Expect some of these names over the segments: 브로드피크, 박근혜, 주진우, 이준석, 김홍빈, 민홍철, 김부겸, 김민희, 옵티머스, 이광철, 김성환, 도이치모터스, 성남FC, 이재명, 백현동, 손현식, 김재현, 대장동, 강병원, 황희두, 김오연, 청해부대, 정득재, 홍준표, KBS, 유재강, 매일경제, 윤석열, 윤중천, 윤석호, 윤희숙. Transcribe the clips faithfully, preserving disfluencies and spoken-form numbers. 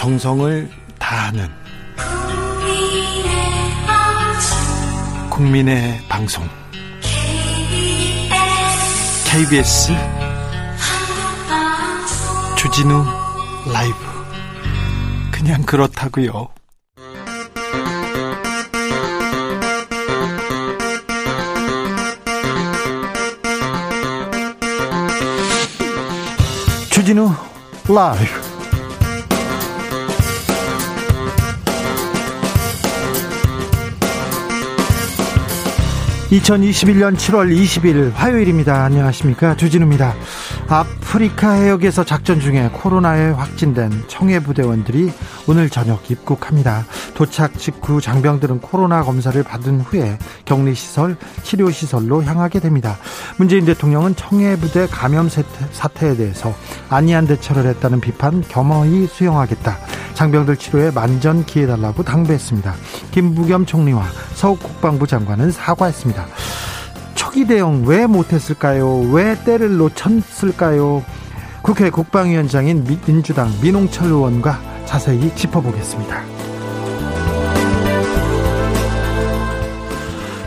정성을 다하는 국민의 방송 케이비에스 주진우 라이브. 그냥 그렇다고요. 주진우 라이브. 이천이십일년 칠월 이십일 화요일입니다. 안녕하십니까, 주진우입니다. 아프리카 해역에서 작전 중에 코로나에 확진된 청해부대원들이 오늘 저녁 입국합니다. 도착 직후 장병들은 코로나 검사를 받은 후에 격리시설, 치료시설로 향하게 됩니다. 문재인 대통령은 청해부대 감염 사태에 대해서 안이한 대처를 했다는 비판 겸허히 수용하겠다, 장병들 치료에 만전 기해달라고 당부했습니다. 김부겸 총리와 서욱 국방부 장관은 사과했습니다. 초기 대응 왜 못했을까요? 왜 때를 놓쳤을까요? 국회 국방위원장인 민주당 민홍철 의원과 자세히 짚어보겠습니다.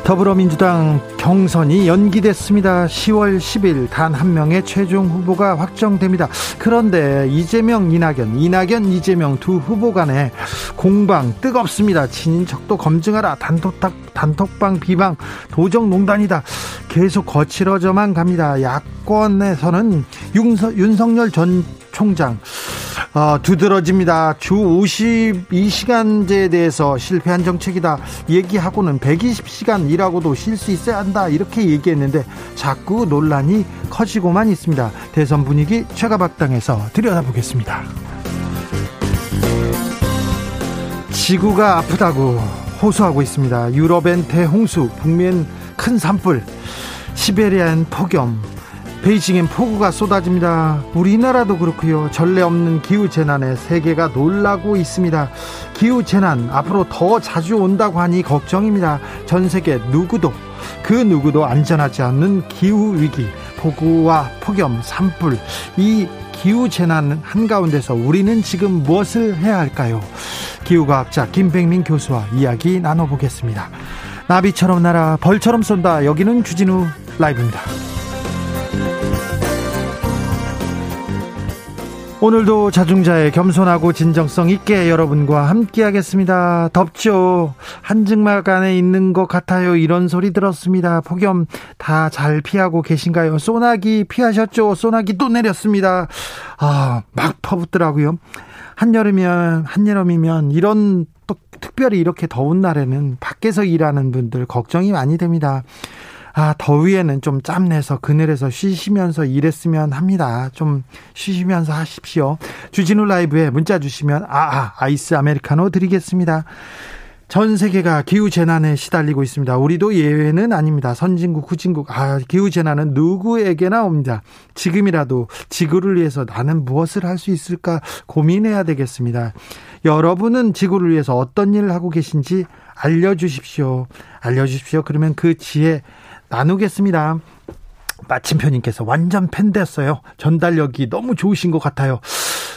더불어민주당 경선이 연기됐습니다. 시월 십일 단 한 명의 최종 후보가 확정됩니다. 그런데 이재명, 이낙연, 이낙연, 이재명 두 후보 간의 공방 뜨겁습니다. 친인척도 검증하라, 단톡, 단톡방 비방, 도정농단이다. 계속 거칠어져만 갑니다. 야권에서는 윤석, 윤석열 전 총장 어, 두드러집니다. 주 오십이 시간제에 대해서 실패한 정책이다 얘기하고는 백이십 시간 일하고도 쉴 수 있어야 한다 이렇게 얘기했는데 자꾸 논란이 커지고만 있습니다. 대선 분위기 최가박당에서 들여다보겠습니다. 지구가 아프다고 호소하고 있습니다. 유럽엔 대홍수, 북미엔 큰 산불, 시베리아엔 폭염, 베이징엔 폭우가 쏟아집니다. 우리나라도 그렇고요. 전례 없는 기후재난에 세계가 놀라고 있습니다. 기후재난 앞으로 더 자주 온다고 하니 걱정입니다. 전 세계 누구도 그 누구도 안전하지 않는 기후위기, 폭우와 폭염, 산불, 이 기후재난 한가운데서 우리는 지금 무엇을 해야 할까요? 기후과학자 김백민 교수와 이야기 나눠보겠습니다. 나비처럼 날아 벌처럼 쏜다. 여기는 주진우 라이브입니다. 오늘도 자중자애, 겸손하고 진정성 있게 여러분과 함께하겠습니다. 덥죠? 한증막안에 있는 것 같아요. 이런 소리 들었습니다. 폭염 다 잘 피하고 계신가요? 소나기 피하셨죠? 소나기 또 내렸습니다. 아, 막 퍼붓더라고요. 한여름이면, 한여름이면 이런, 또 특별히 이렇게 더운 날에는 밖에서 일하는 분들 걱정이 많이 됩니다. 아, 더위에는 좀 짬내서 그늘에서 쉬시면서 일했으면 합니다. 좀 쉬시면서 하십시오. 주진우 라이브에 문자 주시면 아아 아이스 아메리카노 드리겠습니다. 전 세계가 기후재난에 시달리고 있습니다. 우리도 예외는 아닙니다. 선진국, 후진국, 아, 기후재난은 누구에게나 옵니다. 지금이라도 지구를 위해서 나는 무엇을 할 수 있을까 고민해야 되겠습니다. 여러분은 지구를 위해서 어떤 일을 하고 계신지 알려주십시오. 알려주십시오. 그러면 그 지혜 나누겠습니다. 마침표님께서 완전 팬 됐어요. 전달력이 너무 좋으신 것 같아요.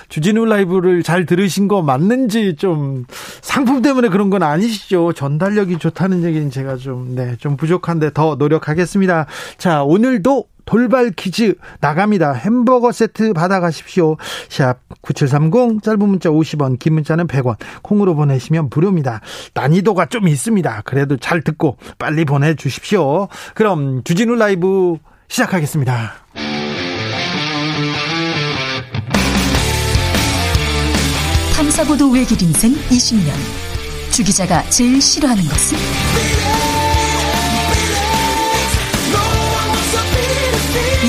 주진우 라이브를 잘 들으신 거 맞는지, 좀 상품 때문에 그런 건 아니시죠? 전달력이 좋다는 얘기는 제가 좀, 네, 좀 부족한데 더 노력하겠습니다. 자, 오늘도 돌발 퀴즈 나갑니다. 햄버거 세트 받아가십시오. 샵 구칠삼공, 짧은 문자 오십 원, 긴 문자는 백 원, 콩으로 보내시면 무료입니다. 난이도가 좀 있습니다. 그래도 잘 듣고 빨리 보내주십시오. 그럼 주진우 라이브 시작하겠습니다. 탐사보도 외길 인생 이십 년, 주 기자가 제일 싫어하는 것은? 이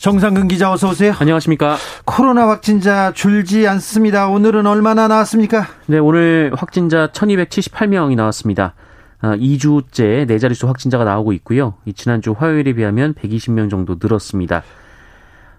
정상근 기자 어서 오세요. 안녕하십니까. 코로나 확진자 줄지 않습니다. 오늘은 얼마나 나왔습니까? 네, 오늘 확진자 천이백칠십팔 명이 나왔습니다. 이 주째 네 자릿수 확진자가 나오고 있고요. 지난주 화요일에 비하면 백이십 명 정도 늘었습니다.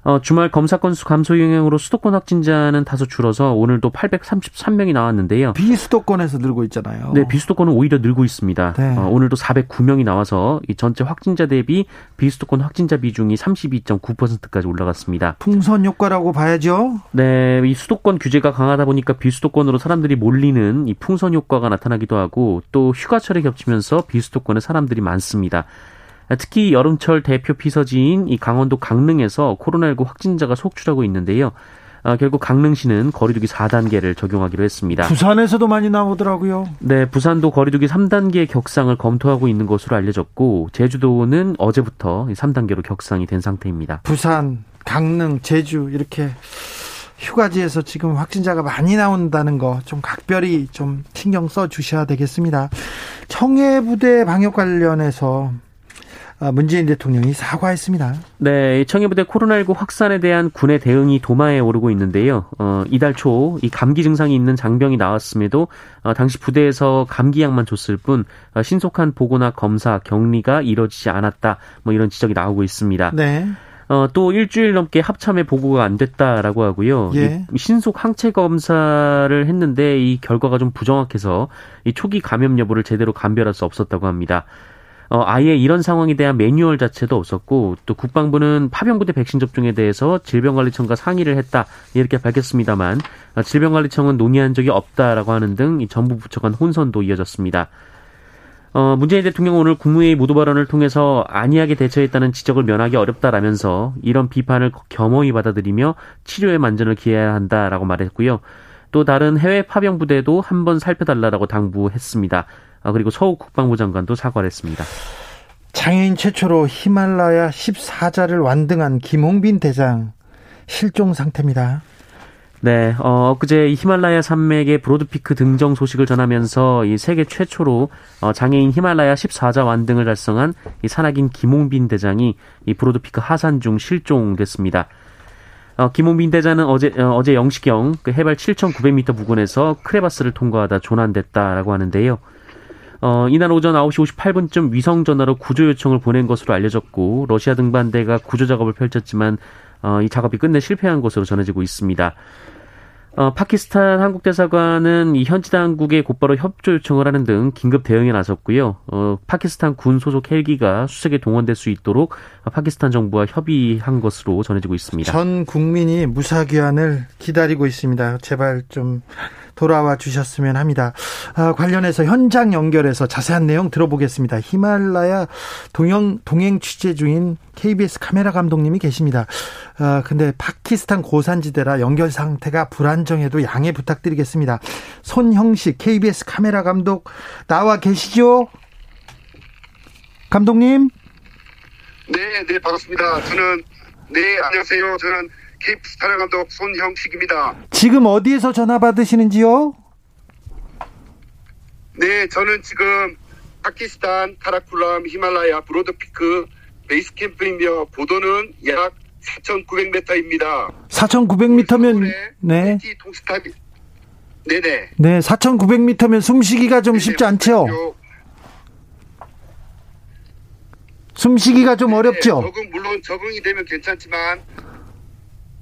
어, 주말 검사 건수 감소 영향으로 수도권 확진자는 다소 줄어서 오늘도 팔백삼십삼 명이 나왔는데요. 비수도권에서 늘고 있잖아요. 네, 비수도권은 오히려 늘고 있습니다. 네. 어, 오늘도 사백구 명이 나와서 이 전체 확진자 대비 비수도권 확진자 비중이 삼십이 점 구 퍼센트까지 올라갔습니다. 풍선 효과라고 봐야죠. 네, 이 수도권 규제가 강하다 보니까 비수도권으로 사람들이 몰리는 이 풍선 효과가 나타나기도 하고 또 휴가철에 겹치면서 비수도권에 사람들이 많습니다. 특히 여름철 대표 피서지인 이 강원도 강릉에서 코로나십구 확진자가 속출하고 있는데요. 아, 결국 강릉시는 거리두기 사 단계를 적용하기로 했습니다. 부산에서도 많이 나오더라고요. 네, 부산도 거리두기 삼 단계 격상을 검토하고 있는 것으로 알려졌고 제주도는 어제부터 삼 단계로 격상이 된 상태입니다. 부산, 강릉, 제주 이렇게 휴가지에서 지금 확진자가 많이 나온다는 거 좀 각별히 좀 신경 써 주셔야 되겠습니다. 청해부대 방역 관련해서 문재인 대통령이 사과했습니다. 네, 청해부대 코로나십구 확산에 대한 군의 대응이 도마에 오르고 있는데요. 어, 이달 초 이 감기 증상이 있는 장병이 나왔음에도 어, 당시 부대에서 감기약만 줬을 뿐 어, 신속한 보고나 검사, 격리가 이뤄지지 않았다. 뭐 이런 지적이 나오고 있습니다. 네. 어, 또 일주일 넘게 합참의 보고가 안 됐다라고 하고요. 예. 이 신속 항체 검사를 했는데 이 결과가 좀 부정확해서 이 초기 감염 여부를 제대로 감별할 수 없었다고 합니다. 어, 아예 이런 상황에 대한 매뉴얼 자체도 없었고 또 국방부는 파병부대 백신 접종에 대해서 질병관리청과 상의를 했다 이렇게 밝혔습니다만 질병관리청은 논의한 적이 없다라고 하는 등 이 정부 부처 간 혼선도 이어졌습니다. 어, 문재인 대통령은 오늘 국무회의 모두 발언을 통해서 안이하게 대처했다는 지적을 면하기 어렵다라면서 이런 비판을 겸허히 받아들이며 치료에 만전을 기해야 한다라고 말했고요. 또 다른 해외 파병부대도 한번 살펴달라라고 당부했습니다. 아, 그리고 서욱 국방부 장관도 사과를 했습니다. 장애인 최초로 히말라야 십사 자를 완등한 김홍빈 대장 실종 상태입니다. 네, 어, 엊그제 히말라야 산맥의 브로드피크 등정 소식을 전하면서 이 세계 최초로 어, 장애인 히말라야 십사 자 완등을 달성한 이 산악인 김홍빈 대장이 이 브로드피크 하산 중 실종됐습니다. 어, 김홍빈 대장은 어제, 어, 어제 영시경 그 해발 칠천구백 미터 부근에서 크레바스를 통과하다 조난됐다라고 하는데요. 어, 이날 오전 아홉 시 오십팔 분쯤 위성전화로 구조 요청을 보낸 것으로 알려졌고 러시아 등반대가 구조 작업을 펼쳤지만 어, 이 작업이 끝내 실패한 것으로 전해지고 있습니다. 어, 파키스탄 한국대사관은 이 현지 당국에 곧바로 협조 요청을 하는 등 긴급 대응에 나섰고요. 어, 파키스탄 군 소속 헬기가 수색에 동원될 수 있도록 파키스탄 정부와 협의한 것으로 전해지고 있습니다. 전 국민이 무사귀환을 기다리고 있습니다. 제발 좀 돌아와 주셨으면 합니다. 아, 관련해서 현장 연결해서 자세한 내용 들어보겠습니다. 히말라야 동행, 동행 취재 중인 케이비에스 카메라 감독님이 계십니다. 아, 근데 파키스탄 고산지대라 연결 상태가 불안정해도 양해 부탁드리겠습니다. 손현식 케이비에스 카메라 감독 나와 계시죠? 감독님? 네, 네, 반갑습니다. 저는, 네, 안녕하세요. 저는 케이비에스 카메라 감독 손형식입니다. 지금 어디에서 전화 받으시는지요? 네, 저는 지금 파키스탄 카라쿨람 히말라야 브로드피크 베이스 캠프이며 보도는 약 사천구백 미터입니다. 사천구백 미터면 네. 네네. 네, 사천구백 미터면 숨쉬기가 좀 네네, 쉽지 않죠? 맞죠. 숨쉬기가 좀 네네, 어렵죠? 적응, 물론 적응이 되면 괜찮지만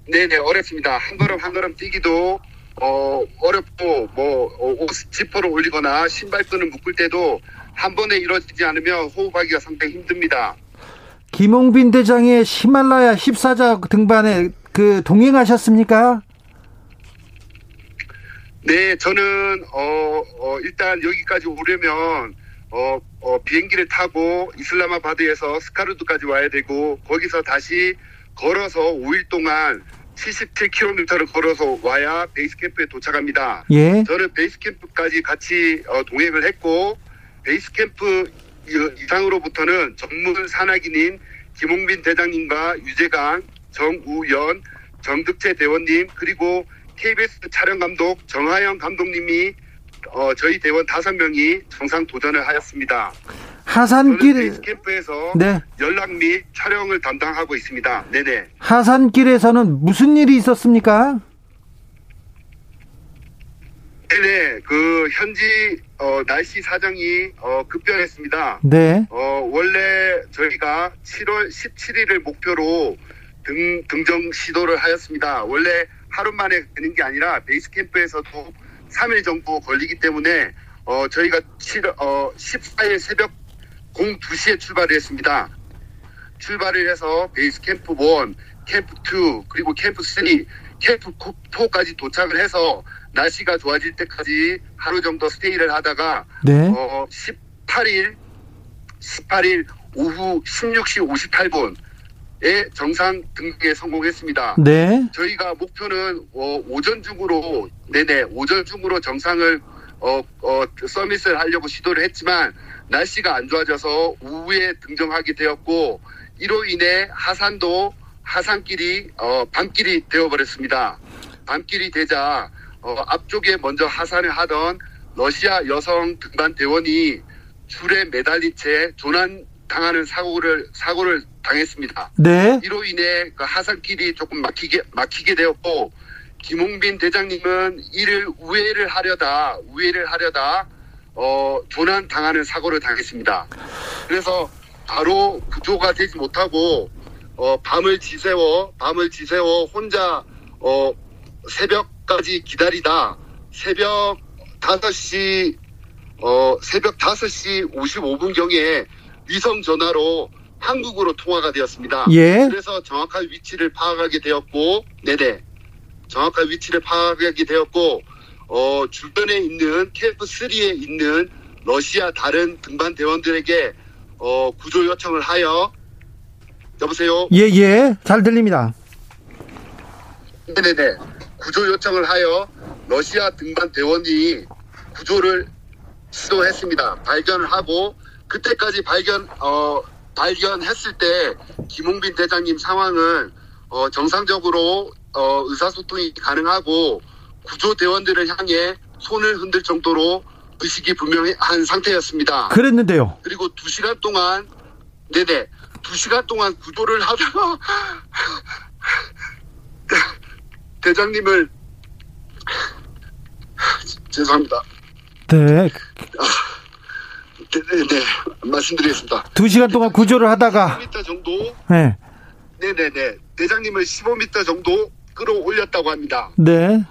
네네 어렵습니다. 한 걸음 한 걸음 뛰기도 어, 어렵고 뭐 옷 지퍼를 올리거나 신발끈을 묶을 때도 한 번에 이루어지지 않으면 호흡하기가 상당히 힘듭니다. 김홍빈 대장의 히말라야 십사 자 등반에 그 동행하셨습니까? 네, 저는 어, 어, 일단 여기까지 오려면 어, 어, 비행기를 타고 이슬라마바드에서 스카르두까지 와야 되고 거기서 다시 걸어서 오 일 동안 칠십칠 킬로미터를 걸어서 와야 베이스캠프에 도착합니다. 예. 저는 베이스캠프까지 같이 동행을 했고 베이스캠프 이상으로부터는 전문 산악인인 김홍빈 대장님과 유재강, 정우연, 정득재 대원님 그리고 케이비에스 촬영감독 정하영 감독님이 저희 대원 다섯 명이 정상 도전을 하였습니다. 하산길 베이스캠프에서 네. 연락 및 촬영을 담당하고 있습니다. 네네. 하산길에서는 무슨 일이 있었습니까? 네네, 그 현지 어, 날씨 사정이 어, 급변했습니다. 네. 어, 원래 저희가 칠월 십칠일을 목표로 등, 등정 시도를 하였습니다. 원래 하루 만에 되는 게 아니라 베이스 캠프에서도 삼일 정도 걸리기 때문에 어, 저희가 칠, 어, 십사일 새벽 두 시에 출발을 했습니다. 출발을 해서 베이스 캠프 일, 캠프 이, 그리고 캠프 삼, 캠프 사까지 도착을 해서 날씨가 좋아질 때까지 하루 정도 스테이를 하다가 네. 어, 십팔일 오후 열여섯시 오십팔분에 정상 등교에 성공했습니다. 네. 저희가 목표는 어, 오전 중으로 네네 오전 중으로 정상을 어, 어, 서밋을 하려고 시도를 했지만 날씨가 안 좋아져서 오후에 등정하게 되었고 이로 인해 하산도 하산길이 어, 밤길이 되어버렸습니다. 밤길이 되자 어, 앞쪽에 먼저 하산을 하던 러시아 여성 등반 대원이 줄에 매달린 채 조난당하는 사고를 사고를 당했습니다. 네. 이로 인해 그 하산길이 조금 막히게 막히게 되었고 김홍빈 대장님은 이를 우회를 하려다 우회를 하려다 어, 조난당하는 사고를 당했습니다. 그래서 바로 구조가 되지 못하고 어, 밤을 지새워 밤을 지새워 혼자 어, 새벽 까지 기다리다 새벽 다섯시 어 새벽 다섯시 오십오분경에 위성 전화로 한국으로 통화가 되었습니다. 예. 그래서 정확한 위치를 파악하게 되었고 네네. 정확한 위치를 파악하게 되었고 어 주변에 있는 캠프 삼에 있는 러시아 다른 등반 대원들에게 어 구조 요청을 하여 여보세요. 예, 예. 잘 들립니다. 네네네. 구조 요청을 하여 러시아 등반 대원이 구조를 시도했습니다. 발견을 하고 그때까지 발견 어 발견했을 때 김홍빈 대장님 상황은 어 정상적으로 어 의사소통이 가능하고 구조 대원들을 향해 손을 흔들 정도로 의식이 분명한 상태였습니다. 그랬는데요. 그리고 두 시간 동안 네네 두 시간 동안 구조를 하다가 대장님을 죄송합니다. 네. 네네 네, 네. 말씀드리겠습니다. 두 시간 동안 구조를 하다가 십오 미터 정도. 네. 네네네 네. 대장님을 십오 미터 정도 끌어올렸다고 합니다. 네.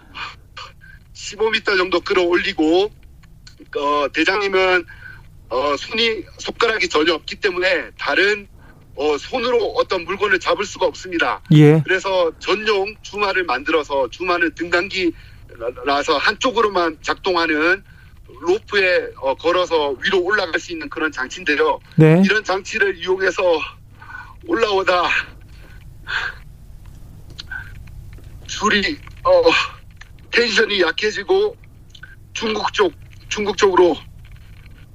십오 미터 정도 끌어올리고 어, 대장님은 어, 손이 손가락이 전혀 없기 때문에 다른 어, 손으로 어떤 물건을 잡을 수가 없습니다. 예. 그래서 전용 주마를 만들어서 주마는 등강기라서 한쪽으로만 작동하는 로프에 어, 걸어서 위로 올라갈 수 있는 그런 장치인데요. 네. 이런 장치를 이용해서 올라오다 줄이 어, 텐션이 약해지고 중국 쪽 중국 쪽으로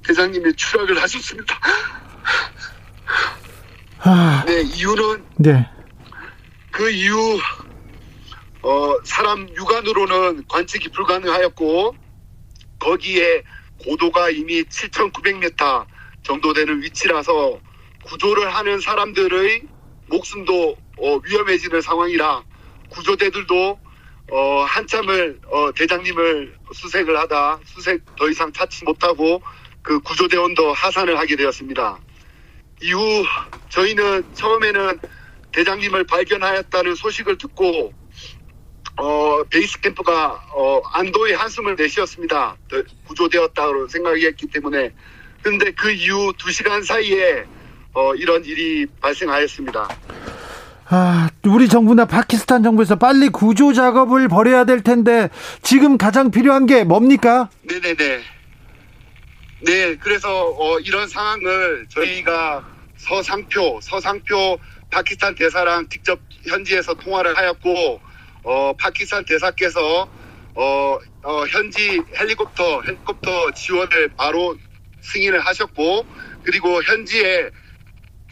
대장님이 추락을 하셨습니다. 아... 네, 이유는, 네. 그 이유, 어, 사람 육안으로는 관측이 불가능하였고, 거기에 고도가 이미 칠천구백 미터 정도 되는 위치라서, 구조를 하는 사람들의 목숨도 어, 위험해지는 상황이라, 구조대들도, 어, 한참을, 어, 대장님을 수색을 하다, 수색 더 이상 찾지 못하고, 그 구조대원도 하산을 하게 되었습니다. 이후 저희는 처음에는 대장님을 발견하였다는 소식을 듣고 어, 베이스 캠프가 어, 안도의 한숨을 내쉬었습니다. 구조되었다고 생각했기 때문에. 그런데 그 이후 두 시간 사이에 어, 이런 일이 발생하였습니다. 아, 우리 정부나 파키스탄 정부에서 빨리 구조 작업을 벌여야 될 텐데 지금 가장 필요한 게 뭡니까? 네네네. 네, 그래서 어, 이런 상황을 저희가 서상표, 서상표 파키스탄 대사랑 직접 현지에서 통화를 하였고 어, 파키스탄 대사께서 어, 어, 현지 헬리콥터, 헬리콥터 지원을 바로 승인을 하셨고 그리고 현지에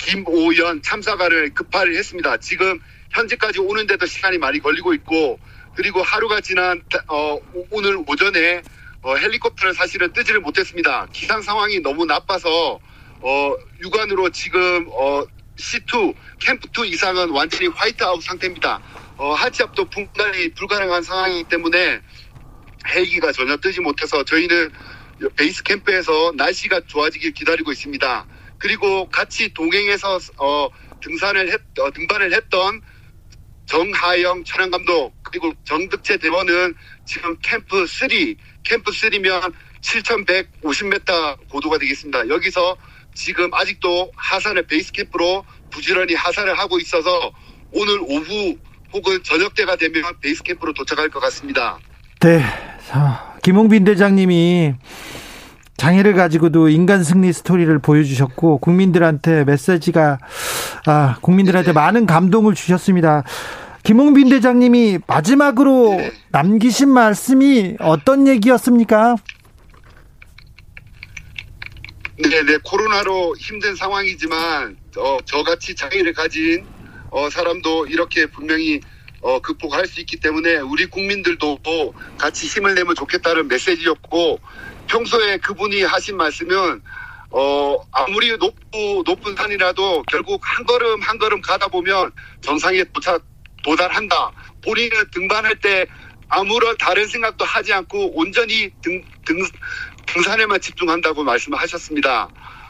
김오연 참사관을 급파를 했습니다. 지금 현지까지 오는데도 시간이 많이 걸리고 있고 그리고 하루가 지난 어, 오늘 오전에 어, 헬리콥터를 사실은 뜨지를 못했습니다. 기상 상황이 너무 나빠서 어, 육안으로 지금 어, 씨 투, 캠프 이 이상은 완전히 화이트아웃 상태입니다. 어, 하체 압도 분간이 불가능한 상황이기 때문에 헬기가 전혀 뜨지 못해서 저희는 베이스 캠프에서 날씨가 좋아지길 기다리고 있습니다. 그리고 같이 동행해서 어, 등산을 했, 어, 등반을 했던 정하영 촬영 감독 그리고 정득재 대원은 지금 캠프 삼, 캠프 삼이면 칠천백오십 미터 고도가 되겠습니다. 여기서 지금 아직도 하산을 베이스 캠프로 부지런히 하산을 하고 있어서 오늘 오후 혹은 저녁 때가 되면 베이스 캠프로 도착할 것 같습니다. 네, 김홍빈 대장님이 장애를 가지고도 인간 승리 스토리를 보여주셨고 국민들한테 메시지가 아, 국민들한테 네네. 많은 감동을 주셨습니다. 김홍빈 대장님이 마지막으로 네네. 남기신 말씀이 어떤 얘기였습니까? 네네, 코로나로 힘든 상황이지만 어, 저같이 장애를 가진 어, 사람도 이렇게 분명히 어, 극복할 수 있기 때문에 우리 국민들도 같이 힘을 내면 좋겠다는 메시지였고 평소에 그분이 하신 말씀은 어, 아무리 높고 높은 산이라도 결국 한 걸음 한 걸음 가다 보면 정상에 도착, 도달한다. 본인은 등반할 때 아무런 다른 생각도 하지 않고 온전히 등, 등, 등산에만 집중한다고 말씀하셨습니다. 어,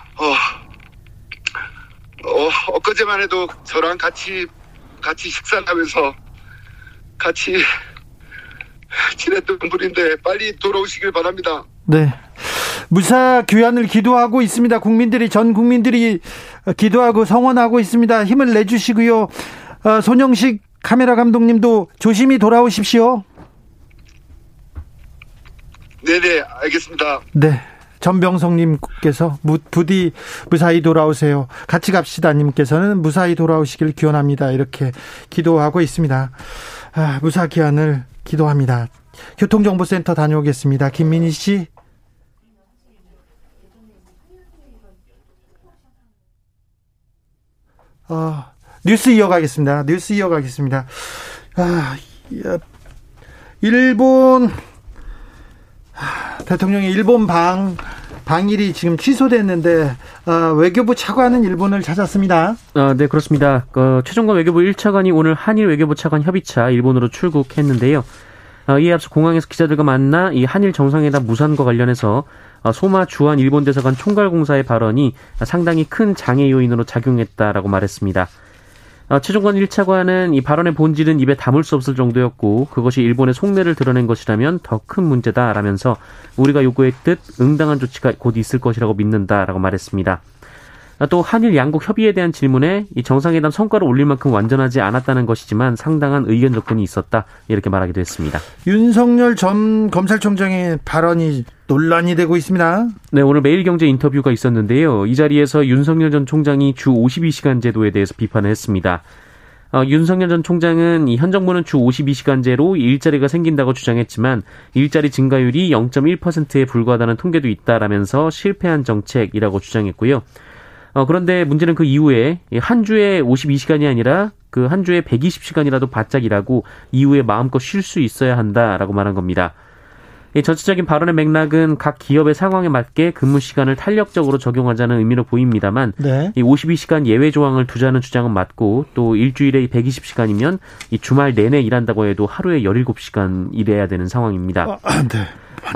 어, 엊그제만 해도 저랑 같이 같이 식사하면서 같이 지냈던 분인데 빨리 돌아오시길 바랍니다. 네, 무사 귀환을 기도하고 있습니다. 국민들이 전 국민들이 기도하고 성원하고 있습니다. 힘을 내주시고요. 어, 손영식 카메라 감독님도 조심히 돌아오십시오. 네네, 알겠습니다. 네, 전병성님께서 부디 무사히 돌아오세요. 같이 갑시다님께서는 무사히 돌아오시길 기원합니다. 이렇게 기도하고 있습니다. 아, 무사 귀환을 기도합니다. 교통정보센터 다녀오겠습니다. 김민희 씨. 어, 뉴스 이어가겠습니다. 뉴스 이어가겠습니다. 아, 일본 아, 대통령의 일본 방 방일이 지금 취소됐는데 어, 외교부 차관은 일본을 찾았습니다. 아, 네, 그렇습니다. 어, 최종관 외교부 일 차관이 오늘 한일 외교부 차관 협의차 일본으로 출국했는데요. 이에 앞서 공항에서 기자들과 만나 이 한일 정상회담 무산과 관련해서 소마 주한 일본 대사관 총괄공사의 발언이 상당히 큰 장애 요인으로 작용했다라고 말했습니다. 최종관 일 차관은 이 발언의 본질은 입에 담을 수 없을 정도였고 그것이 일본의 속내를 드러낸 것이라면 더 큰 문제다라면서 우리가 요구했듯 응당한 조치가 곧 있을 것이라고 믿는다라고 말했습니다. 또 한일 양국 협의에 대한 질문에 이 정상회담 성과를 올릴 만큼 완전하지 않았다는 것이지만 상당한 의견 접근이 있었다 이렇게 말하기도 했습니다. 윤석열 전 검찰총장의 발언이 논란이 되고 있습니다. 네, 오늘 매일경제 인터뷰가 있었는데요. 이 자리에서 윤석열 전 총장이 주 오십이 시간 제도에 대해서 비판을 했습니다. 어, 윤석열 전 총장은 이 현 정부는 주 오십이 시간제로 일자리가 생긴다고 주장했지만 일자리 증가율이 영 점 일 퍼센트에 불과하다는 통계도 있다라면서 실패한 정책이라고 주장했고요. 어, 그런데 문제는 그 이후에 한 주에 오십이 시간이 아니라 그 한 주에 백이십 시간이라도 바짝 일하고 이후에 마음껏 쉴 수 있어야 한다라고 말한 겁니다. 이 전체적인 발언의 맥락은 각 기업의 상황에 맞게 근무 시간을 탄력적으로 적용하자는 의미로 보입니다만 네. 이 오십이 시간 예외 조항을 두자는 주장은 맞고 또 일주일에 백이십 시간이면 이 주말 내내 일한다고 해도 하루에 열일곱 시간 일해야 되는 상황입니다. 어, 네.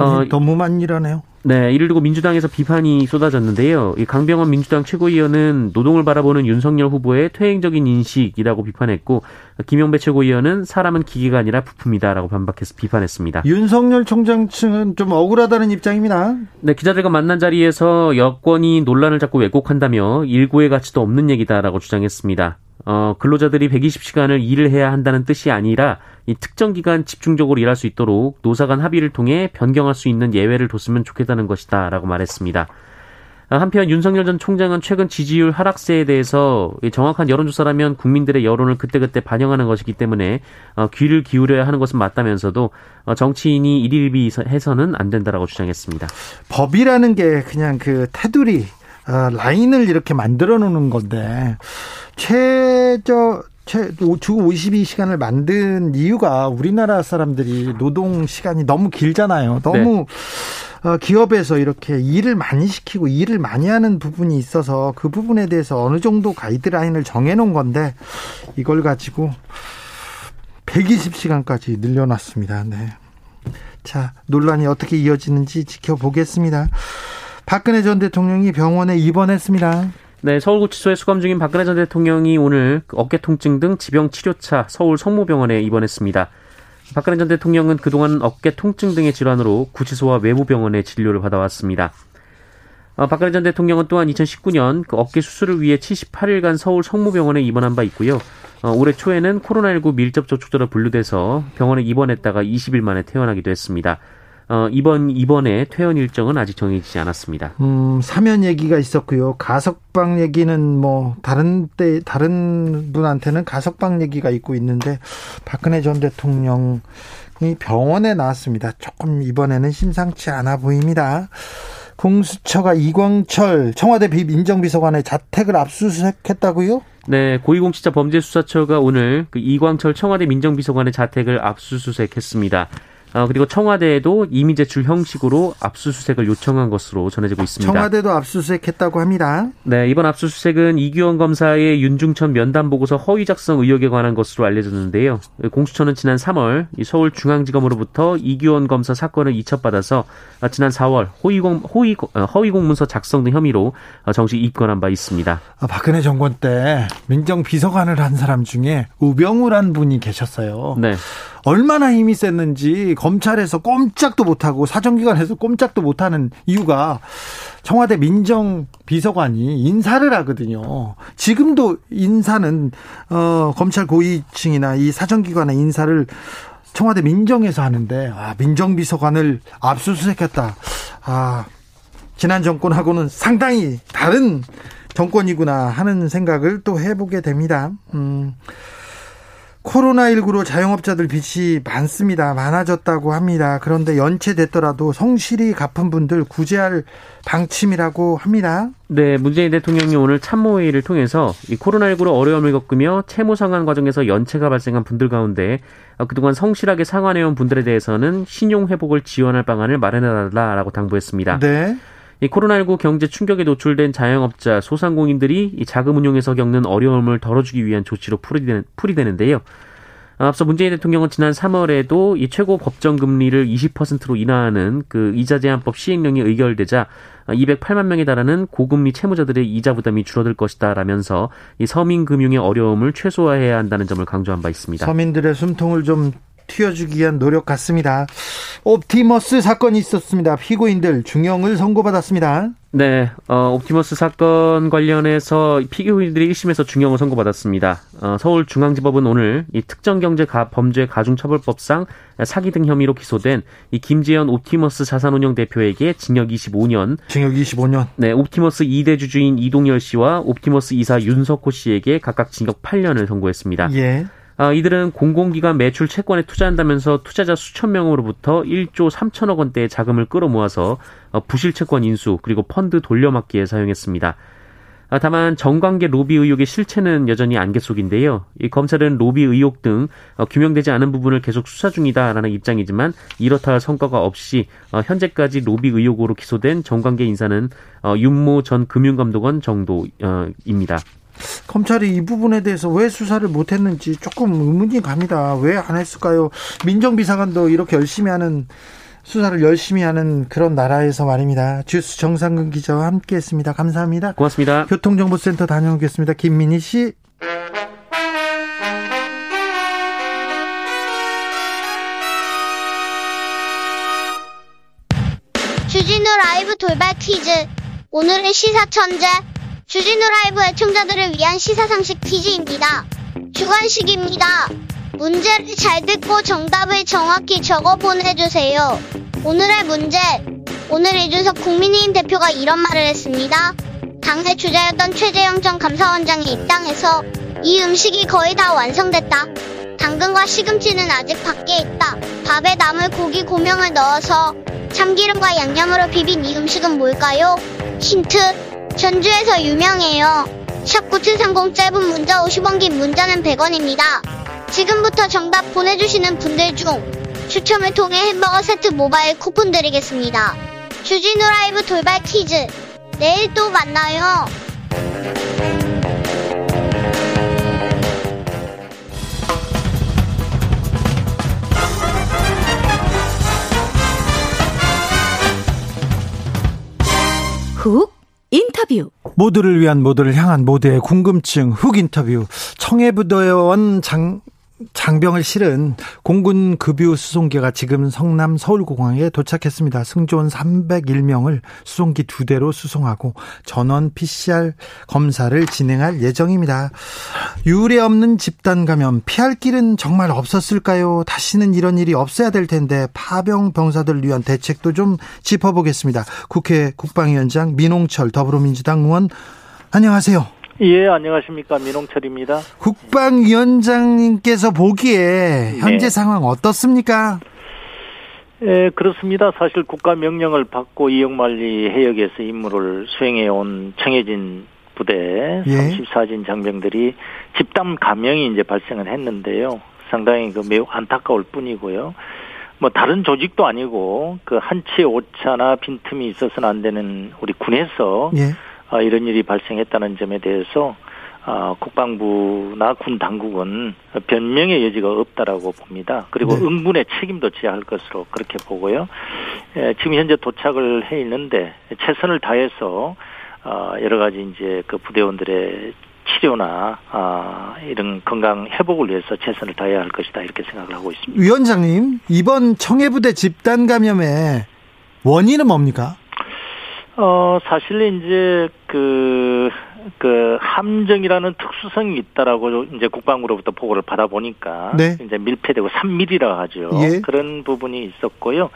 어, 너무 많이 일하네요. 네, 이를 두고 민주당에서 비판이 쏟아졌는데요. 이 강병원 민주당 최고위원은 노동을 바라보는 윤석열 후보의 퇴행적인 인식이라고 비판했고 김용배 최고위원은 사람은 기계가 아니라 부품이다라고 반박해서 비판했습니다. 윤석열 총장 측은 좀 억울하다는 입장입니다. 네, 기자들과 만난 자리에서 여권이 논란을 자꾸 왜곡한다며 일구의 가치도 없는 얘기다라고 주장했습니다. 어, 근로자들이 백이십 시간을 일을 해야 한다는 뜻이 아니라 이 특정 기간 집중적으로 일할 수 있도록 노사 간 합의를 통해 변경할 수 있는 예외를 뒀으면 좋겠다는 것이다 라고 말했습니다. 한편 윤석열 전 총장은 최근 지지율 하락세에 대해서 정확한 여론조사라면 국민들의 여론을 그때그때 반영하는 것이기 때문에 귀를 기울여야 하는 것은 맞다면서도 정치인이 일일비 해서는 안 된다라고 주장했습니다. 법이라는 게 그냥 그 테두리 어, 라인을 이렇게 만들어 놓는 건데 최저 최, 주 오십이 시간을 만든 이유가 우리나라 사람들이 노동 시간이 너무 길잖아요. 너무 네. 어, 기업에서 이렇게 일을 많이 시키고 일을 많이 하는 부분이 있어서 그 부분에 대해서 어느 정도 가이드라인을 정해놓은 건데 이걸 가지고 백이십 시간까지 늘려놨습니다. 네. 자, 논란이 어떻게 이어지는지 지켜보겠습니다. 박근혜 전 대통령이 병원에 입원했습니다. 네, 서울구치소에 수감 중인 박근혜 전 대통령이 오늘 어깨 통증 등 지병 치료차 서울 성모병원에 입원했습니다. 박근혜 전 대통령은 그동안 어깨 통증 등의 질환으로 구치소와 외부병원에 진료를 받아왔습니다. 박근혜 전 대통령은 또한 이천십구 년 그 어깨 수술을 위해 칠십팔 일간 서울 성모병원에 입원한 바 있고요. 올해 초에는 코로나십구 밀접접촉자로 분류돼서 병원에 입원했다가 이십 일 만에 퇴원하기도 했습니다. 어, 이번, 이번에 퇴원 일정은 아직 정해지지 않았습니다. 음, 사면 얘기가 있었고요. 가석방 얘기는 뭐, 다른 때, 다른 분한테는 가석방 얘기가 있고 있는데, 박근혜 전 대통령이 병원에 나왔습니다. 조금 이번에는 심상치 않아 보입니다. 공수처가 이광철 청와대 민정비서관의 자택을 압수수색했다고요? 네, 고위공직자범죄수사처가 오늘 그 이광철 청와대 민정비서관의 자택을 압수수색했습니다. 어, 그리고 청와대에도 임의 제출 형식으로 압수수색을 요청한 것으로 전해지고 있습니다. 청와대도 압수수색했다고 합니다. 네, 이번 압수수색은 이규원 검사의 윤중천 면담 보고서 허위 작성 의혹에 관한 것으로 알려졌는데요. 공수처는 지난 삼월 서울중앙지검으로부터 이규원 검사 사건을 이첩받아서 지난 사월 호의공, 호의, 허위공문서 작성 등 혐의로 정식 입건한 바 있습니다. 박근혜 정권 때 민정비서관을 한 사람 중에 우병우란 분이 계셨어요. 네. 얼마나 힘이 셌는지 검찰에서 꼼짝도 못하고 사정기관에서 꼼짝도 못하는 이유가 청와대 민정비서관이 인사를 하거든요. 지금도 인사는 어, 검찰 고위층이나 이 사정기관의 인사를 청와대 민정에서 하는데, 아, 민정비서관을 압수수색했다. 아, 지난 정권하고는 상당히 다른 정권이구나 하는 생각을 또 해보게 됩니다. 음. 코로나십구로 자영업자들 빚이 많습니다. 많아졌다고 합니다. 그런데 연체됐더라도 성실히 갚은 분들 구제할 방침이라고 합니다. 네, 문재인 대통령이 오늘 참모회의를 통해서 이 코로나십구로 어려움을 겪으며 채무 상환 과정에서 연체가 발생한 분들 가운데 그동안 성실하게 상환해온 분들에 대해서는 신용 회복을 지원할 방안을 마련해달라라고 당부했습니다. 네. 이 코로나십구 경제 충격에 노출된 자영업자, 소상공인들이 이 자금 운용에서 겪는 어려움을 덜어주기 위한 조치로 풀이되는, 풀이되는데요. 앞서 문재인 대통령은 지난 삼월에도 이 최고 법정 금리를 이십 퍼센트로 인하하는 그 이자 제한법 시행령이 의결되자 이백팔만 명에 달하는 고금리 채무자들의 이자 부담이 줄어들 것이다라면서 이 서민 금융의 어려움을 최소화해야 한다는 점을 강조한 바 있습니다. 서민들의 숨통을 좀 튀어주기 위한 노력 같습니다. 옵티머스 사건이 있었습니다. 피고인들 중형을 선고받았습니다. 네, 어, 옵티머스 사건 관련해서 피고인들이 일 심에서 중형을 선고받았습니다. 어, 서울중앙지법은 오늘 이 특정경제범죄가중처벌법상 사기 등 혐의로 기소된 이 김재현 옵티머스 자산운용 대표에게 징역 이십오 년, 징역 이십오 년. 네, 옵티머스 이 대 주주인 이동열 씨와 옵티머스 이사 윤석호 씨에게 각각 징역 팔 년을 선고했습니다. 예. 아, 이들은 공공기관 매출 채권에 투자한다면서 투자자 수천 명으로부터 일조 삼천억 원대의 자금을 끌어모아서 부실 채권 인수 그리고 펀드 돌려막기에 사용했습니다. 아, 다만 정관계 로비 의혹의 실체는 여전히 안개 속인데요. 이 검찰은 로비 의혹 등 규명되지 않은 부분을 계속 수사 중이다라는 입장이지만 이렇다 할 성과가 없이 현재까지 로비 의혹으로 기소된 정관계 인사는 윤모 전 금융감독원 정도입니다. 검찰이 이 부분에 대해서 왜 수사를 못했는지 조금 의문이 갑니다. 왜 안 했을까요? 민정비서관도 이렇게 열심히 하는, 수사를 열심히 하는 그런 나라에서 말입니다. 주스 정상근 기자와 함께했습니다. 감사합니다. 고맙습니다. 교통정보센터 다녀오겠습니다. 김민희 씨. 주진우 라이브 돌발 퀴즈. 오늘의 시사천재 주진우 라이브 애청자들을 위한 시사상식 퀴즈입니다. 주관식입니다. 문제를 잘 듣고 정답을 정확히 적어 보내주세요. 오늘의 문제. 오늘 이준석 국민의힘 대표가 이런 말을 했습니다. 당시 주자였던 최재형 전 감사원장이 입당해서 이 음식이 거의 다 완성됐다. 당근과 시금치는 아직 밖에 있다. 밥에 남을 고기 고명을 넣어서 참기름과 양념으로 비빈 이 음식은 뭘까요? 힌트. 전주에서 유명해요. 샵 구칠삼공 짧은 문자 오십 원 긴 문자는 백 원입니다. 지금부터 정답 보내주시는 분들 중 추첨을 통해 햄버거 세트 모바일 쿠폰 드리겠습니다. 주진우 라이브 돌발 퀴즈. 내일 또 만나요. 훅 인터뷰. 모두를 위한 모두를 향한 모두의 궁금증 훅 인터뷰. 청해부대원 장 장병을 실은 공군 급유 수송기가 지금 성남 서울공항에 도착했습니다. 승조원 삼백일 명을 수송기 두 대로 수송하고 전원 피씨알 검사를 진행할 예정입니다. 유례 없는 집단 감염, 피할 길은 정말 없었을까요? 다시는 이런 일이 없어야 될 텐데 파병 병사들을 위한 대책도 좀 짚어보겠습니다. 국회 국방위원장 민홍철 더불어민주당 의원, 안녕하세요. 예, 안녕하십니까. 민홍철입니다. 국방위원장님께서 보기에 현재 네. 상황 어떻습니까? 예, 그렇습니다. 사실 국가명령을 받고 이역만리 해역에서 임무를 수행해온 청해진 부대 예. 삼십사진 장병들이 집단 감염이 이제 발생을 했는데요. 상당히 그 매우 안타까울 뿐이고요. 뭐 다른 조직도 아니고 그 한치의 오차나 빈틈이 있어서는 안 되는 우리 군에서 예. 이런 일이 발생했다는 점에 대해서 국방부나 군 당국은 변명의 여지가 없다라고 봅니다. 그리고 네. 응군의 책임도 져야 할 것으로 그렇게 보고요. 지금 현재 도착을 해 있는데 최선을 다해서 여러 가지 이제 그 부대원들의 치료나 이런 건강 회복을 위해서 최선을 다해야 할 것이다, 이렇게 생각을 하고 있습니다. 위원장님, 이번 청해부대 집단 감염의 원인은 뭡니까? 어, 사실, 이제, 그, 그, 함정이라는 특수성이 있다라고 이제 국방부로부터 보고를 받아보니까. 네. 이제 밀폐되고 삼 밀리미터라 하죠. 예. 그런 부분이 있었고요.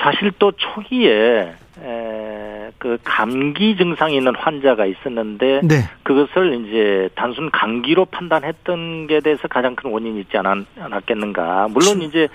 사실 또 초기에, 에, 그, 감기 증상이 있는 환자가 있었는데. 네. 그것을 이제 단순 감기로 판단했던 게 대해서 가장 큰 원인이 있지 않았, 않았겠는가. 물론 이제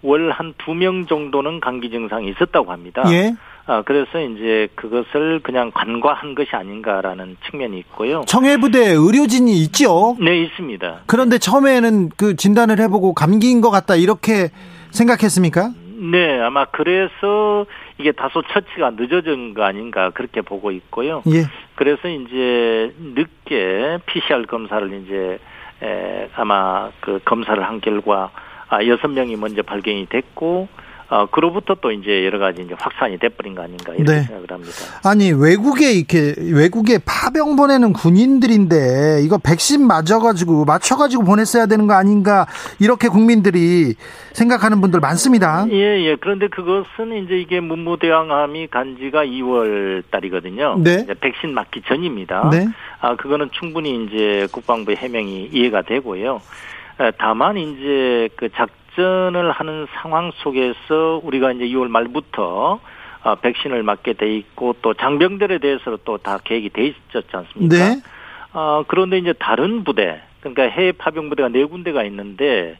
월 한 두 명 정도는 감기 증상이 있었다고 합니다. 예. 아, 그래서 이제 그것을 그냥 간과한 것이 아닌가라는 측면이 있고요. 청해부대 의료진이 있죠? 네, 있습니다. 그런데 처음에는 그 진단을 해보고 감기인 것 같다, 이렇게 생각했습니까? 네, 아마 그래서 이게 다소 처치가 늦어진 거 아닌가, 그렇게 보고 있고요. 예. 그래서 이제 늦게 피씨알 검사를 이제, 에, 아마 그 검사를 한 결과, 아, 여섯 명이 먼저 발견이 됐고, 아, 그로부터 또 이제 여러 가지 이제 확산이 돼버린 거 아닌가, 이런 네. 생각을 합니다. 아니, 외국에 이렇게, 외국에 파병 보내는 군인들인데, 이거 백신 맞아가지고, 맞춰가지고 보냈어야 되는 거 아닌가, 이렇게 국민들이 생각하는 분들 많습니다. 예, 예. 그런데 그것은 이제 이게 문무대왕함이 간지가 이월 달이거든요. 네. 백신 맞기 전입니다. 네. 아, 그거는 충분히 이제 국방부의 해명이 이해가 되고요. 다만, 이제 그 작, 전을 하는 상황 속에서 우리가 이제 이월 말부터 아, 백신을 맞게 돼 있고 또 장병들에 대해서도 또 다 계획이 돼 있었지 않습니까? 네. 아, 그런데 이제 다른 부대, 그러니까 해외 파병 부대가 네 군데가 있는데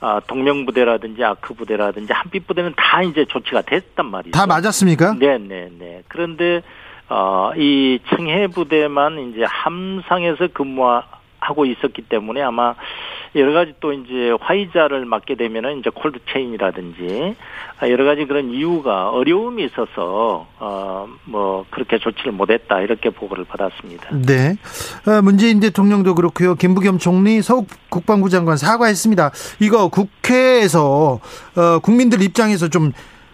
아, 동명 부대라든지 아크 부대라든지 한빛 부대는 다 이제 조치가 됐단 말이죠. 다 맞았습니까? 네, 네, 네. 그런데 어, 이 청해 부대만 이제 함상에서 근무하고 있었기 때문에 아마 여러 가지 또 이제 화이자를 맞게 되면은 이제 콜드 체인이라든지 여러 가지 그런 이유가 어려움이 있어서 어 뭐 그렇게 조치를 못했다, 이렇게 보고를 받았습니다. 네, 문재인 대통령도 그렇고요. 김부겸 총리, 서욱 국방부 장관 사과했습니다. 이거 국회에서 어 국민들 입장에서 좀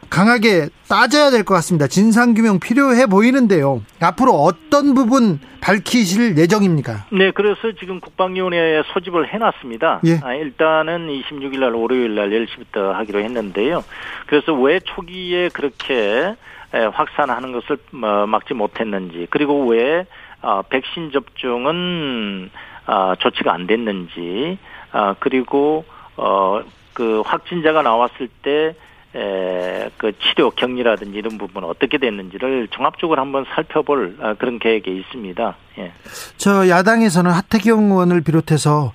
강하게 따져야 될 것 같습니다. 진상규명 필요해 보이는데요. 앞으로 어떤 부분 밝히실 예정입니까? 네, 그래서 지금 국방위원회에 소집을 해놨습니다. 예. 아, 일단은 이십육일 날 월요일날 열 시부터 하기로 했는데요. 그래서 왜 초기에 그렇게 확산하는 것을 막지 못했는지, 그리고 왜 백신 접종은 조치가 안 됐는지, 그리고 그 확진자가 나왔을 때 에, 그 치료 격리라든지 이런 부분 어떻게 됐는지를 종합적으로 한번 살펴볼 아, 그런 계획이 있습니다. 예. 저 야당에서는 하태경 의원을 비롯해서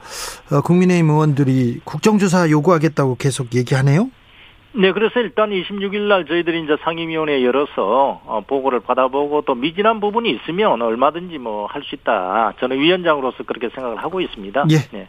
어, 국민의힘 의원들이 국정조사 요구하겠다고 계속 얘기하네요. 네, 그래서 일단 이십육일 날 저희들이 이제 상임위원회 열어서 어, 보고를 받아보고 또 미진한 부분이 있으면 얼마든지 뭐 할 수 있다. 저는 위원장으로서 그렇게 생각을 하고 있습니다. 예. 예.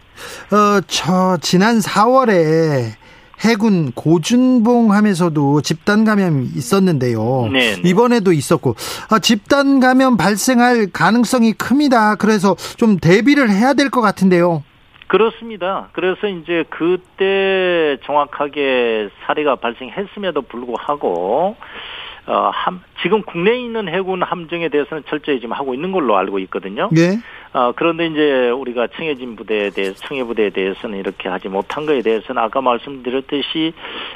어, 저 지난 사월에 해군 고준봉 하면서도 집단 감염이 있었는데요. 네네. 이번에도 있었고 아, 집단 감염 발생할 가능성이 큽니다. 그래서 좀 대비를 해야 될 것 같은데요. 그렇습니다. 그래서 이제 그때 정확하게 사례가 발생했음에도 불구하고 어, 함, 지금 국내에 있는 해군 함정에 대해서는 철저히 지금 하고 있는 걸로 알고 있거든요. 네. 어, 그런데 이제 우리가 청해진 부대에 대해서, 청해부대에 대해서는 이렇게 하지 못한 거에 대해서는 아까 말씀드렸듯이,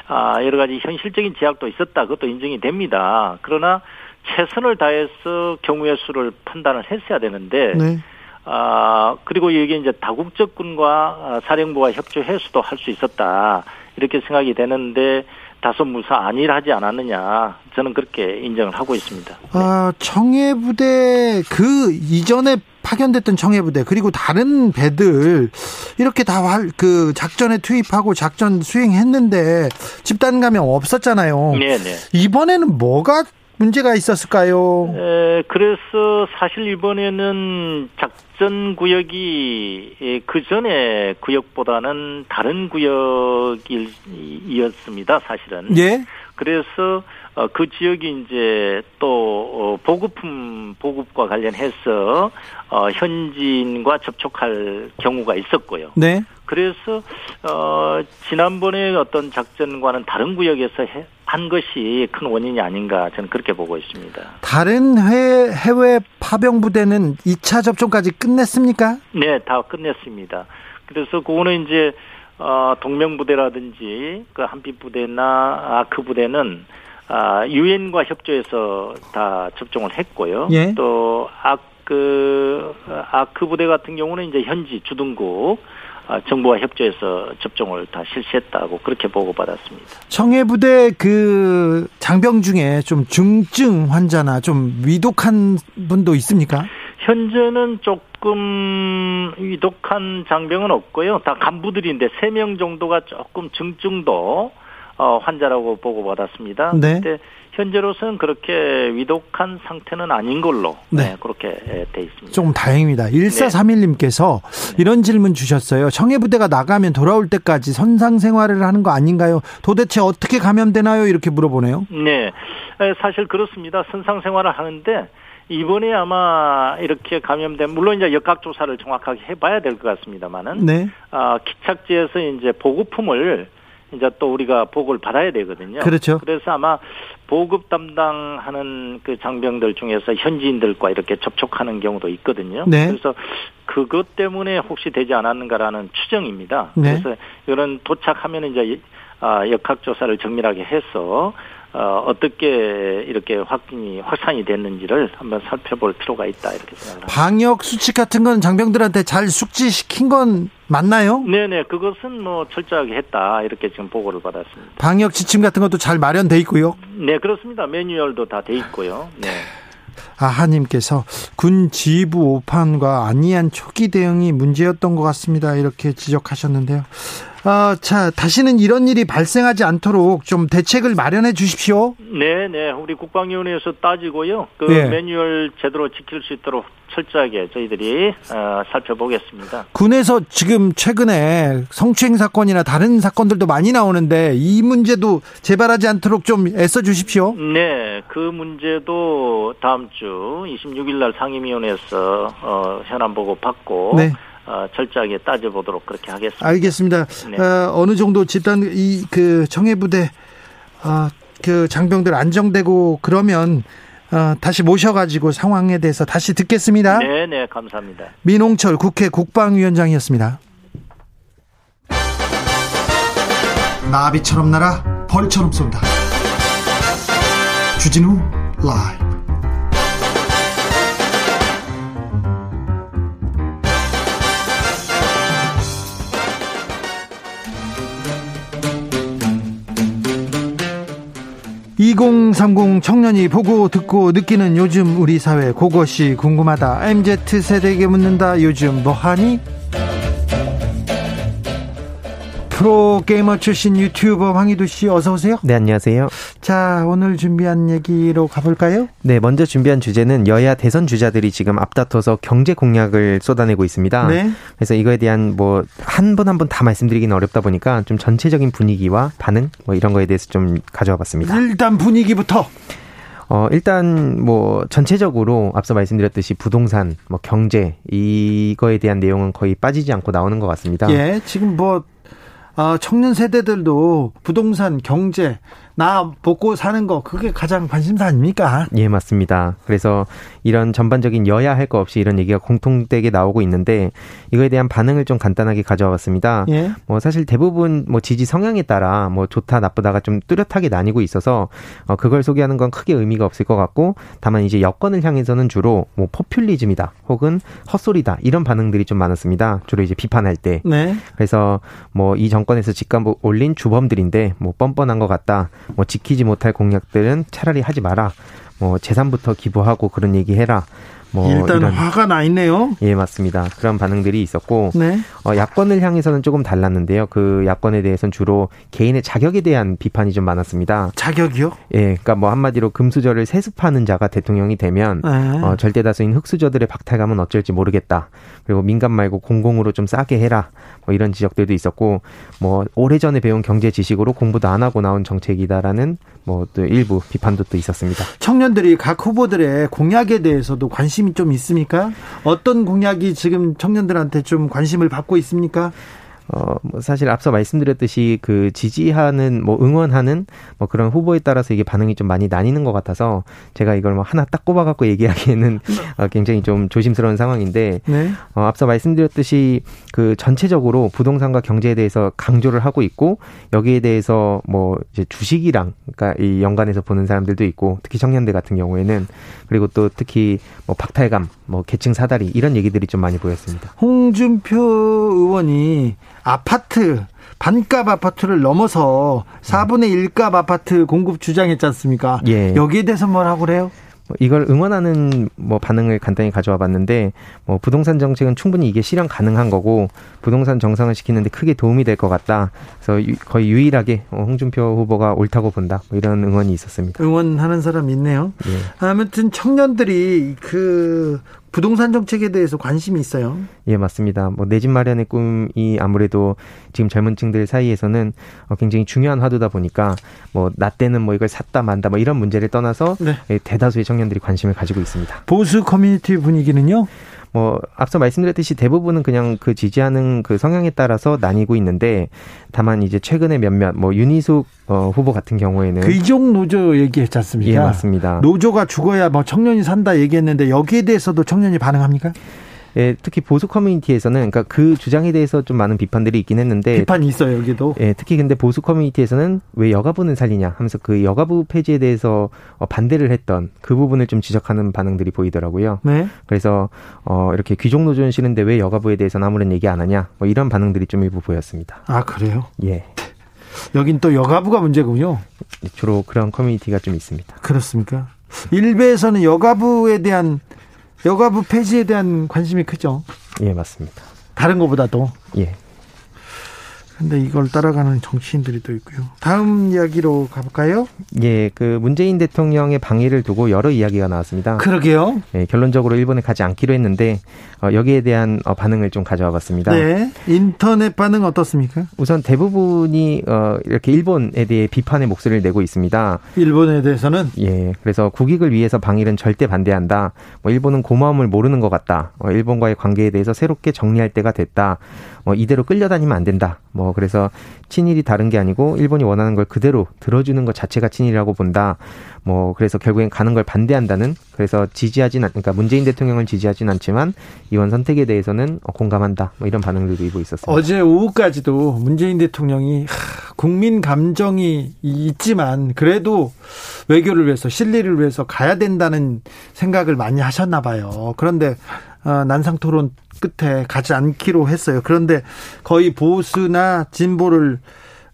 아, 여러 가지 현실적인 제약도 있었다. 그것도 인정이 됩니다. 그러나 최선을 다해서 경우의 수를 판단을 했어야 되는데, 네. 아, 그리고 여기 이제 다국적군과 사령부와 협조해서도 할 수 있었다. 이렇게 생각이 되는데, 다소 무사 안일하지 않았느냐, 저는 그렇게 인정을 하고 있습니다. 네. 아, 청해부대 그 이전에 파견됐던 청해부대 그리고 다른 배들 이렇게 다 그 작전에 투입하고 작전 수행했는데 집단 감염 없었잖아요. 네네. 이번에는 뭐가 문제가 있었을까요? 에, 그래서 사실 이번에는 작전 구역이 그 전에 구역보다는 다른 구역이었습니다, 사실은. 예. 그래서 그 지역이 이제 또 보급품 보급과 관련해서 현지인과 접촉할 경우가 있었고요. 네. 그래서 어, 지난번에 어떤 작전과는 다른 구역에서 해, 한 것이 큰 원인이 아닌가 저는 그렇게 보고 있습니다. 다른 해외, 해외 파병부대는 이 차 접종까지 끝냈습니까? 네, 다 끝냈습니다. 그래서 그거는 이제 어, 동명부대라든지 그 한빛부대나 아크부대는 아, 유엔과 협조해서 다 접종을 했고요. 예. 또 아크, 아크부대 같은 경우는 이제 현지 주둔국 정부와 협조해서 접종을 다 실시했다고 그렇게 보고받았습니다. 청해부대 그 장병 중에 좀 중증 환자나 좀 위독한 분도 있습니까? 현재는 조금 위독한 장병은 없고요. 다 간부들인데 세 명 정도가 조금 중증도 환자라고 보고받았습니다. 네. 근데 현재로서는 그렇게 위독한 상태는 아닌 걸로 네. 네, 그렇게 돼 있습니다. 조금 다행입니다. 일사삼일 님께서 네. 이런 질문 주셨어요. 청해부대가 나가면 돌아올 때까지 선상생활을 하는 거 아닌가요? 도대체 어떻게 감염되나요? 이렇게 물어보네요. 네, 사실 그렇습니다. 선상생활을 하는데 이번에 아마 이렇게 감염된, 물론 이제 역학조사를 정확하게 해봐야 될 것 같습니다만은 네. 아, 기착지에서 이제 보급품을 이제 또 우리가 보고를 받아야 되거든요. 그렇죠. 그래서 아마 보급 담당하는 그 장병들 중에서 현지인들과 이렇게 접촉하는 경우도 있거든요. 네. 그래서 그것 때문에 혹시 되지 않았는가라는 추정입니다. 네. 그래서 이런 도착하면 이제 역학조사를 정밀하게 해서 어, 어떻게 이렇게 확진이 확산이 됐는지를 한번 살펴볼 필요가 있다 이렇게 생각합니다. 방역 수칙 같은 건 장병들한테 잘 숙지시킨 건 맞나요? 네네, 그것은 뭐 철저하게 했다 이렇게 지금 보고를 받았습니다. 방역 지침 같은 것도 잘 마련돼 있고요. 네, 그렇습니다. 매뉴얼도 다 돼 있고요. 네. 아하님께서 군 지휘부 오판과 안이한 초기 대응이 문제였던 것 같습니다. 이렇게 지적하셨는데요. 아, 자, 다시는 이런 일이 발생하지 않도록 좀 대책을 마련해 주십시오. 네, 네. 우리 국방위원회에서 따지고요. 그 네. 매뉴얼 제대로 지킬 수 있도록 철저하게 저희들이 어, 살펴보겠습니다. 군에서 지금 최근에 성추행 사건이나 다른 사건들도 많이 나오는데 이 문제도 재발하지 않도록 좀 애써 주십시오. 네, 그 문제도 다음 주 이십육 일 날 상임위원회에서 어, 현안 보고 받고. 네. 어, 철저하게 따져보도록 그렇게 하겠습니다. 알겠습니다. 네. 어, 어느 정도 집단 이 그 청해부대 어, 그 장병들 안정되고 그러면 어, 다시 모셔가지고 상황에 대해서 다시 듣겠습니다. 네, 네, 감사합니다. 민홍철 국회 국방위원장이었습니다. 나비처럼 날아 벌처럼 쏜다. 주진우 라이브. 이공삼공 청년이 보고 듣고 느끼는 요즘 우리 사회, 그것이 궁금하다. 엠지 세대에게 묻는다. 요즘 뭐하니? 프로게이머 출신 유튜버 황희두 씨 어서 오세요. 네, 안녕하세요. 자, 오늘 준비한 얘기로 가볼까요? 네, 먼저 준비한 주제는 여야 대선 주자들이 지금 앞다퉈서 경제 공약을 쏟아내고 있습니다. 네. 그래서 이거에 대한 뭐 한 번 한 번 다 말씀드리기는 어렵다 보니까 좀 전체적인 분위기와 반응 뭐 이런 거에 대해서 좀 가져와 봤습니다. 일단 분위기부터. 어, 일단, 뭐, 전체적으로 앞서 말씀드렸듯이 부동산, 뭐, 경제, 이거에 대한 내용은 거의 빠지지 않고 나오는 것 같습니다. 예, 지금 뭐, 아, 청년 세대들도 부동산, 경제, 나 먹고 사는 거, 그게 가장 관심사 아닙니까? 예, 맞습니다. 그래서 이런 전반적인 여야 할 거 없이 이런 얘기가 공통되게 나오고 있는데, 이거에 대한 반응을 좀 간단하게 가져와 봤습니다. 예? 뭐 사실 대부분 뭐 지지 성향에 따라 뭐 좋다 나쁘다가 좀 뚜렷하게 나뉘고 있어서 어, 그걸 소개하는 건 크게 의미가 없을 것 같고, 다만 이제 여권을 향해서는 주로 뭐 포퓰리즘이다 혹은 헛소리다 이런 반응들이 좀 많았습니다. 주로 이제 비판할 때. 네. 그래서 뭐 이 정권에서 직감 올린 주범들인데 뭐 뻔뻔한 것 같다, 뭐 지키지 못할 공약들은 차라리 하지 마라, 뭐 재산부터 기부하고 그런 얘기 해라, 뭐 일단 이런. 화가 나 있네요. 예, 맞습니다. 그런 반응들이 있었고, 네. 어, 야권을 향해서는 조금 달랐는데요. 그 야권에 대해서는 주로 개인의 자격에 대한 비판이 좀 많았습니다. 자격이요? 예, 그러니까 뭐 한마디로 금수저를 세습하는 자가 대통령이 되면 어, 절대다수인 흑수저들의 박탈감은 어쩔지 모르겠다. 그리고 민간 말고 공공으로 좀 싸게 해라. 뭐 이런 지적들도 있었고, 뭐 오래전에 배운 경제 지식으로 공부도 안 하고 나온 정책이다라는 뭐 또 일부 비판도 또 있었습니다. 청년들이 각 후보들의 공약에 대해서도 관심 좀 있습니까? 어떤 공약이 지금 청년들한테 좀 관심을 받고 있습니까? 어, 뭐 사실 앞서 말씀드렸듯이 그 지지하는, 뭐 응원하는 뭐 그런 후보에 따라서 이게 반응이 좀 많이 나뉘는 것 같아서 제가 이걸 뭐 하나 딱 꼽아갖고 얘기하기에는 어, 굉장히 좀 조심스러운 상황인데, 네. 어, 앞서 말씀드렸듯이 그 전체적으로 부동산과 경제에 대해서 강조를 하고 있고, 여기에 대해서 뭐 이제 주식이랑 그러니까 이 연관해서 보는 사람들도 있고, 특히 청년들 같은 경우에는, 그리고 또 특히 뭐 박탈감, 뭐 계층 사다리 이런 얘기들이 좀 많이 보였습니다. 홍준표 의원이 아파트, 반값 아파트를 넘어서 사분의 일값 아파트 공급 주장했지 않습니까? 예. 여기에 대해서 뭐라고 그래요? 이걸 응원하는 뭐 반응을 간단히 가져와 봤는데, 뭐 부동산 정책은 충분히 이게 실현 가능한 거고 부동산 정상을 시키는데 크게 도움이 될 것 같다. 그래서 유, 거의 유일하게 홍준표 후보가 옳다고 본다. 뭐 이런 응원이 있었습니다. 응원하는 사람 있네요. 예. 아무튼 청년들이 그 부동산 정책에 대해서 관심이 있어요. 예, 맞습니다. 뭐 내 집 마련의 꿈이 아무래도 지금 젊은 층들 사이에서는 굉장히 중요한 화두다 보니까 뭐 나 때는 뭐 이걸 샀다 만다 뭐 이런 문제를 떠나서, 네. 대다수의 청년들이 관심을 가지고 있습니다. 보수 커뮤니티 분위기는요? 뭐 앞서 말씀드렸듯이 대부분은 그냥 그 지지하는 그 성향에 따라서 나뉘고 있는데, 다만 이제 최근에 몇몇 뭐 윤희숙 어, 후보 같은 경우에는 귀족 노조 얘기했지 않습니까? 예, 맞습니다. 노조가 죽어야 뭐 청년이 산다 얘기했는데 여기에 대해서도 청년이 반응합니까? 예, 특히 보수 커뮤니티에서는 그러니까 그 주장에 대해서 좀 많은 비판들이 있긴 했는데, 비판이 있어요 여기도. 예, 특히 근데 보수 커뮤니티에서는 왜 여가부는 살리냐 하면서 그 여가부 폐지에 대해서 반대를 했던 그 부분을 좀 지적하는 반응들이 보이더라고요. 네. 그래서 어, 이렇게 귀족 노조는 싫은데 왜 여가부에 대해서는 아무런 얘기 안 하냐, 뭐 이런 반응들이 좀 일부 보였습니다. 아, 그래요? 예. 여긴 또 여가부가 문제군요. 주로 그런 커뮤니티가 좀 있습니다. 그렇습니까? 일베에서는 여가부에 대한, 여가부 폐지에 대한 관심이 크죠. 예, 맞습니다. 다른 것보다도. 예. 근데 이걸 따라가는 정치인들이 또 있고요. 다음 이야기로 가볼까요? 예, 그 문재인 대통령의 방해를 두고 여러 이야기가 나왔습니다. 그러게요. 예, 결론적으로 일본에 가지 않기로 했는데 어, 여기에 대한 어, 반응을 좀 가져와 봤습니다. 네, 인터넷 반응 어떻습니까? 우선 대부분이 어, 이렇게 일본에 대해 비판의 목소리를 내고 있습니다. 일본에 대해서는? 예, 그래서 국익을 위해서 방해는 절대 반대한다. 뭐 일본은 고마움을 모르는 것 같다. 어, 일본과의 관계에 대해서 새롭게 정리할 때가 됐다. 뭐 이대로 끌려다니면 안 된다. 뭐 그래서 친일이 다른 게 아니고 일본이 원하는 걸 그대로 들어주는 것 자체가 친일이라고 본다. 뭐 그래서 결국엔 가는 걸 반대한다는, 그래서 지지하진 않, 그러니까 문재인 대통령을 지지하진 않지만 이번 선택에 대해서는 공감한다. 뭐 이런 반응들도 일부 있었습니다. 어제 오후까지도 문재인 대통령이 하, 국민 감정이 있지만 그래도 외교를 위해서 실리를 위해서 가야 된다는 생각을 많이 하셨나 봐요. 그런데 어, 난상토론 끝에 가지 않기로 했어요. 그런데 거의 보수나 진보를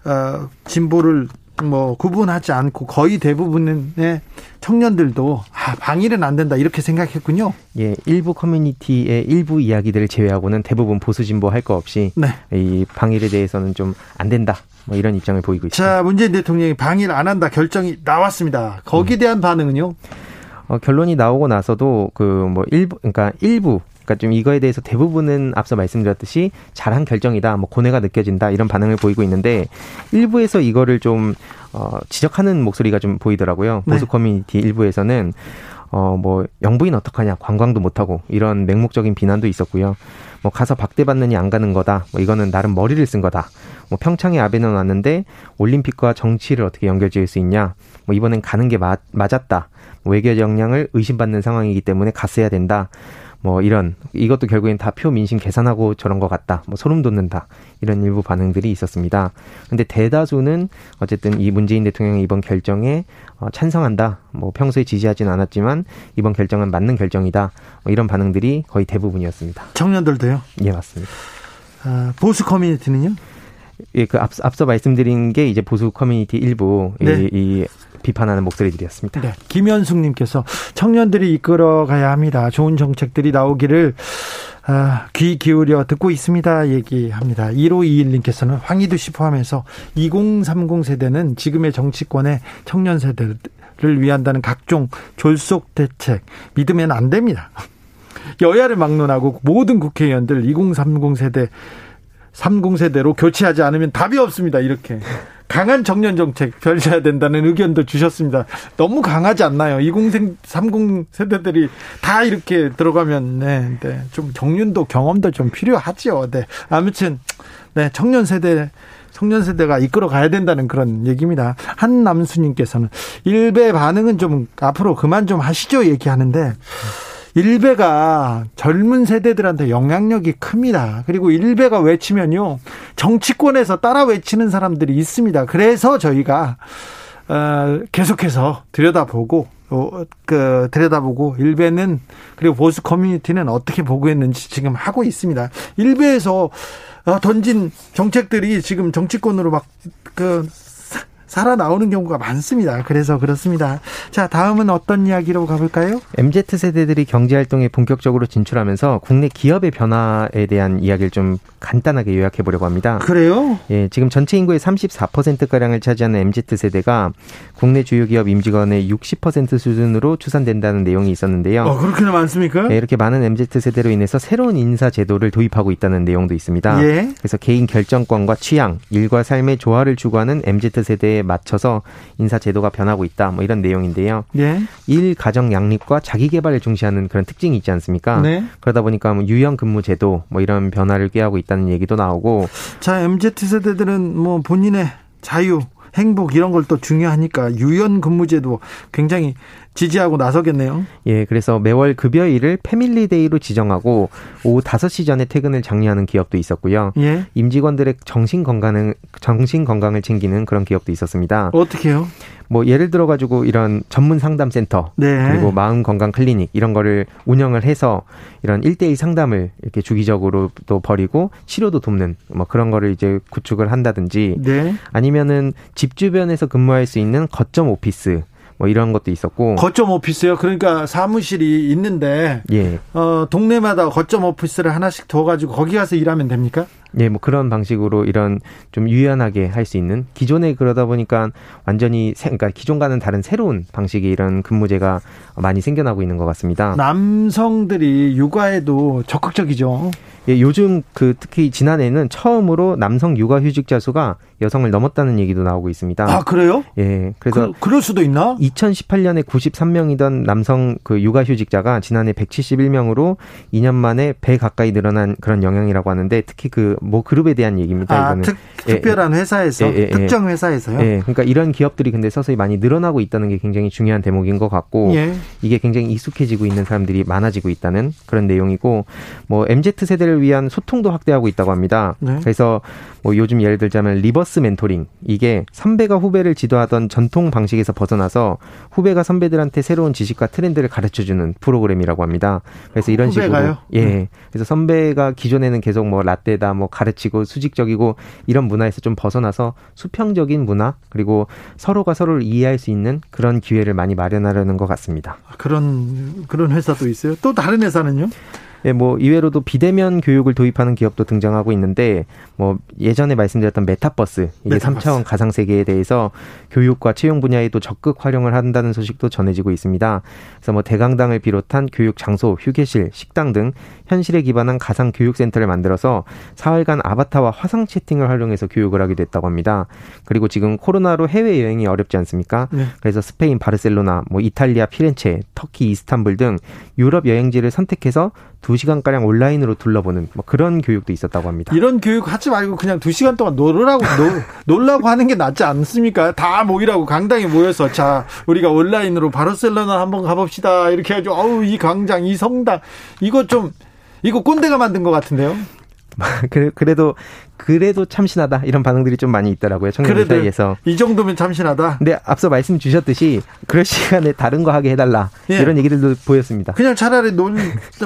어, 진보를 뭐 구분하지 않고 거의 대부분의 청년들도 아, 방일은 안 된다 이렇게 생각했군요. 예, 일부 커뮤니티의 일부 이야기들을 제외하고는 대부분 보수 진보 할 거 없이, 네. 이 방일에 대해서는 좀 안 된다. 뭐 이런 입장을 보이고 있습니다. 자, 문재인 대통령이 방일 안 한다 결정이 나왔습니다. 거기에 대한 음. 반응은요? 어, 결론이 나오고 나서도 그 뭐 일부 그러니까 일부 그러니까 좀 이거에 대해서 대부분은 앞서 말씀드렸듯이 잘한 결정이다, 뭐 고뇌가 느껴진다 이런 반응을 보이고 있는데, 일부에서 이거를 좀 어, 지적하는 목소리가 좀 보이더라고요. 네. 보수 커뮤니티 일부에서는 어, 뭐 영부인 어떡하냐, 관광도 못하고 이런 맹목적인 비난도 있었고요. 뭐 가서 박대받느니 안 가는 거다, 뭐 이거는 나름 머리를 쓴 거다, 뭐 평창에 아베는 왔는데 올림픽과 정치를 어떻게 연결지을 수 있냐. 뭐 이번엔 가는 게 맞, 맞았다. 뭐 외교 역량을 의심받는 상황이기 때문에 갔어야 된다. 뭐 이런, 이것도 결국엔 다 표 민심 계산하고 저런 것 같다. 뭐 소름 돋는다. 이런 일부 반응들이 있었습니다. 근데 대다수는 어쨌든 이 문재인 대통령의 이번 결정에 찬성한다. 뭐 평소에 지지하진 않았지만 이번 결정은 맞는 결정이다. 뭐 이런 반응들이 거의 대부분이었습니다. 청년들도요? 예, 맞습니다. 아, 보수 커뮤니티는요? 예, 그 앞서, 앞서 말씀드린 게 이제 보수 커뮤니티 일부 네. 이, 이 비판하는 목소리들이었습니다. 네. 김현숙님께서 청년들이 이끌어가야 합니다. 좋은 정책들이 나오기를 아, 귀 기울여 듣고 있습니다. 얘기합니다. 일오이일님께서는 황희두 씨 포함해서 이공삼공 세대는 지금의 정치권의 청년 세대를 위한다는 각종 졸속 대책 믿으면 안 됩니다. 여야를 막론하고 모든 국회의원들 이공삼공 세대 삼십 세대로 교체하지 않으면 답이 없습니다. 이렇게 강한 청년 정책 펼쳐야 된다는 의견도 주셨습니다. 너무 강하지 않나요? 이십, 삼십 세대들이 다 이렇게 들어가면 네, 네. 좀 경륜도 경험도 좀 필요하지요. 네. 아무튼 네, 청년 세대 청년 세대가 이끌어 가야 된다는 그런 얘기입니다. 한남수님께서는 일베 반응은 좀 앞으로 그만 좀 하시죠 얘기하는데. 일베가 젊은 세대들한테 영향력이 큽니다. 그리고 일베가 외치면요, 정치권에서 따라 외치는 사람들이 있습니다. 그래서 저희가 계속해서 들여다보고 그 들여다보고 일베는 그리고 보수 커뮤니티는 어떻게 보고 있는지 지금 하고 있습니다. 일베에서 던진 정책들이 지금 정치권으로 막 그 살아나오는 경우가 많습니다. 그래서 그렇습니다. 자, 다음은 어떤 이야기로 가볼까요? 엠지 세대들이 경제활동에 본격적으로 진출하면서 국내 기업의 변화에 대한 이야기를 좀 간단하게 요약해보려고 합니다. 그래요? 예, 지금 전체 인구의 삼십사 퍼센트가량을 차지하는 엠지 세대가 국내 주요 기업 임직원의 육십 퍼센트 수준으로 추산된다는 내용이 있었는데요. 어, 그렇게나 많습니까? 예, 이렇게 많은 엠지 세대로 인해서 새로운 인사 제도를 도입하고 있다는 내용도 있습니다. 예. 그래서 개인 결정권과 취향, 일과 삶의 조화를 추구하는 엠지 세대의 맞춰서 인사 제도가 변하고 있다. 뭐 이런 내용인데요. 예. 일, 가정 양립과 자기 개발을 중시하는 그런 특징이 있지 않습니까? 네. 그러다 보니까 뭐 유형 근무 제도 뭐 이런 변화를 꾀하고 있다는 얘기도 나오고. 자, 엠지 세대들은 뭐 본인의 자유, 행복 이런 걸 또 중요하니까 유연 근무 제도 굉장히 지지하고 나서겠네요. 예, 그래서 매월 급여일을 패밀리데이로 지정하고 오후 다섯 시 전에 퇴근을 장려하는 기업도 있었고요. 예. 임직원들의 정신 건강을 정신 건강을 챙기는 그런 기업도 있었습니다. 어떻게요? 뭐 예를 들어 가지고 이런 전문 상담 센터 네. 그리고 마음 건강 클리닉 이런 거를 운영을 해서 이런 일대일 상담을 이렇게 주기적으로 또 벌이고 치료도 돕는 뭐 그런 거를 이제 구축을 한다든지 네. 아니면은 집 주변에서 근무할 수 있는 거점 오피스 뭐 이런 것도 있었고. 거점 오피스요? 그러니까 사무실이 있는데 예. 어, 동네마다 거점 오피스를 하나씩 둬가지고 거기 가서 일하면 됩니까? 예, 뭐 그런 방식으로 이런 좀 유연하게 할 수 있는 기존에 그러다 보니까 완전히 그러니까 기존과는 다른 새로운 방식의 이런 근무제가 많이 생겨나고 있는 것 같습니다. 남성들이 육아에도 적극적이죠. 예, 요즘 그 특히 지난해는 처음으로 남성 육아 휴직자 수가 여성을 넘었다는 얘기도 나오고 있습니다. 아, 그래요? 예. 그래서 그, 그럴 수도 있나? 이천십팔 년에 구십삼 명이던 남성 그 육아 휴직자가 지난해 백칠십일 명으로 이 년 만에 배 가까이 늘어난 그런 영향이라고 하는데 특히 그 뭐 그룹에 대한 얘기입니다. 아, 이거는. 특, 특별한 예, 회사에서 예, 예, 특정 회사에서요. 예. 그러니까 이런 기업들이 근데 서서히 많이 늘어나고 있다는 게 굉장히 중요한 대목인 것 같고 예. 이게 굉장히 익숙해지고 있는 사람들이 많아지고 있다는 그런 내용이고 뭐 엠지 세대를 위한 소통도 확대하고 있다고 합니다. 네. 그래서 뭐 요즘 예를 들자면 리버스 멘토링 이게 선배가 후배를 지도하던 전통 방식에서 벗어나서 후배가 선배들한테 새로운 지식과 트렌드를 가르쳐주는 프로그램이라고 합니다. 그래서 이런 후배가요? 식으로 예, 그래서 선배가 기존에는 계속 뭐 라떼다 뭐 가르치고 수직적이고 이런 문화에서 좀 벗어나서 수평적인 문화 그리고 서로가 서로를 이해할 수 있는 그런 기회를 많이 마련하려는 것 같습니다. 그런 그런 회사도 있어요? 또 다른 회사는요? 예, 뭐 이외로도 비대면 교육을 도입하는 기업도 등장하고 있는데 뭐 예전에 말씀드렸던 메타버스 이게 메타버스. 삼 차원 가상 세계에 대해서 교육과 채용 분야에도 적극 활용을 한다는 소식도 전해지고 있습니다. 그래서 뭐 대강당을 비롯한 교육 장소, 휴게실, 식당 등 현실에 기반한 가상 교육 센터를 만들어서 사흘간 아바타와 화상 채팅을 활용해서 교육을 하게 됐다고 합니다. 그리고 지금 코로나로 해외 여행이 어렵지 않습니까? 네. 그래서 스페인 바르셀로나, 뭐 이탈리아 피렌체, 터키 이스탄불 등 유럽 여행지를 선택해서 두 시간가량 온라인으로 둘러보는 뭐 그런 교육도 있었다고 합니다. 이런 교육 하지 말고 그냥 두 시간 동안 놀으라고, 놀, 놀라고 하는 게 낫지 않습니까? 다 모이라고, 강당에 모여서, 자, 우리가 온라인으로 바르셀로나 한번 가봅시다. 이렇게 해가지고, 어우, 이 광장, 이 성당. 이거 좀, 이거 꼰대가 만든 것 같은데요? 그래도 그래도 참신하다 이런 반응들이 좀 많이 있더라고요. 청년들 사이에서 이 정도면 참신하다. 근데 앞서 말씀 주셨듯이 그럴 시간에 다른 거 하게 해달라, 예, 이런 얘기들도 보였습니다. 그냥 차라리 논,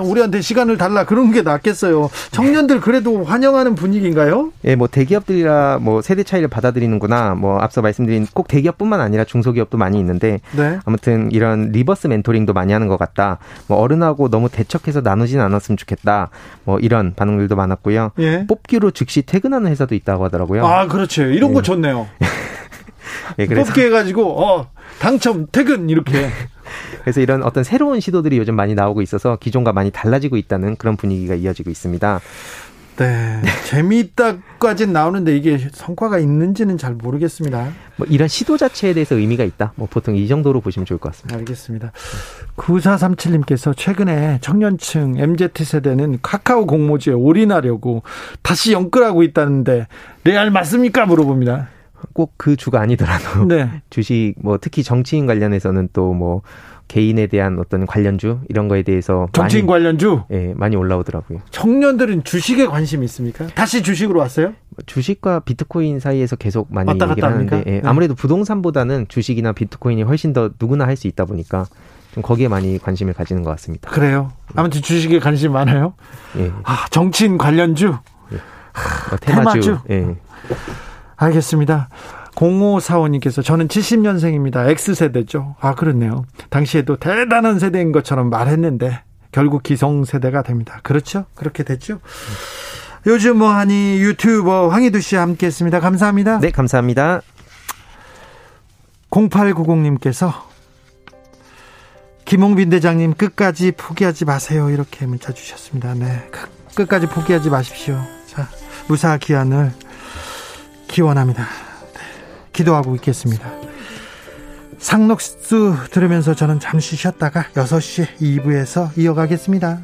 우리한테 시간을 달라, 그런 게 낫겠어요. 청년들 그래도 환영하는 분위기인가요? 예, 뭐 대기업들이라 뭐 세대 차이를 받아들이는구나, 뭐 앞서 말씀드린 꼭 대기업뿐만 아니라 중소기업도 많이 있는데, 네, 아무튼 이런 리버스 멘토링도 많이 하는 것 같다. 뭐 어른하고 너무 대척해서 나누진 않았으면 좋겠다. 뭐 이런 반응들도 많았고요. 예. 뽑기로 즉시 퇴근 하는 회사도 있다고 하더라고요. 아, 그렇죠. 이런, 네, 거 좋네요. 네, 그래서 뽑게 해가지고 어, 당첨 퇴근 이렇게. 그래서 이런 어떤 새로운 시도들이 요즘 많이 나오고 있어서 기존과 많이 달라지고 있다는 그런 분위기가 이어지고 있습니다. 네, 재미있다까지는 나오는데 이게 성과가 있는지는 잘 모르겠습니다. 뭐 이런 시도 자체에 대해서 의미가 있다, 뭐 보통 이 정도로 보시면 좋을 것 같습니다. 알겠습니다. 구사삼칠님께서 최근에 청년층 엠지세대는 카카오 공모주에 올인하려고 다시 영끌하고 있다는데 레알 맞습니까? 물어봅니다. 꼭 그 주가 아니더라도, 네, 주식, 뭐 특히 정치인 관련해서는 또 뭐 개인에 대한 어떤 관련주 이런 거에 대해서 정치인 많이, 관련주, 예, 많이 올라오더라고요. 청년들은 주식에 관심이 있습니까? 다시 주식으로 왔어요? 주식과 비트코인 사이에서 계속 많이 왔다 갔다 얘기를 하는데, 예, 네, 아무래도 부동산보다는 주식이나 비트코인이 훨씬 더 누구나 할 수 있다 보니까 좀 거기에 많이 관심을 가지는 것 같습니다. 그래요? 아무튼 주식에 관심 많아요? 예. 아, 정치인 관련주, 예. 아, 테마주, 테마주. 예. 알겠습니다. 공오사오님께서 저는 칠십년생입니다. X세대죠. 아, 그렇네요. 당시에도 대단한 세대인 것처럼 말했는데 결국 기성세대가 됩니다. 그렇죠? 그렇게 됐죠? 네. 요즘 뭐하니 유튜버 황희두 씨와 함께했습니다. 감사합니다. 네, 감사합니다. 공팔구공님께서 김홍빈 대장님 끝까지 포기하지 마세요, 이렇게 문자 주셨습니다. 네, 끝까지 포기하지 마십시오. 자, 무사 귀환을 기원합니다. 기도하고 있겠습니다. 상록수 들으면서 저는 잠시 쉬었다가 여섯 시 이 부에서 이어가겠습니다.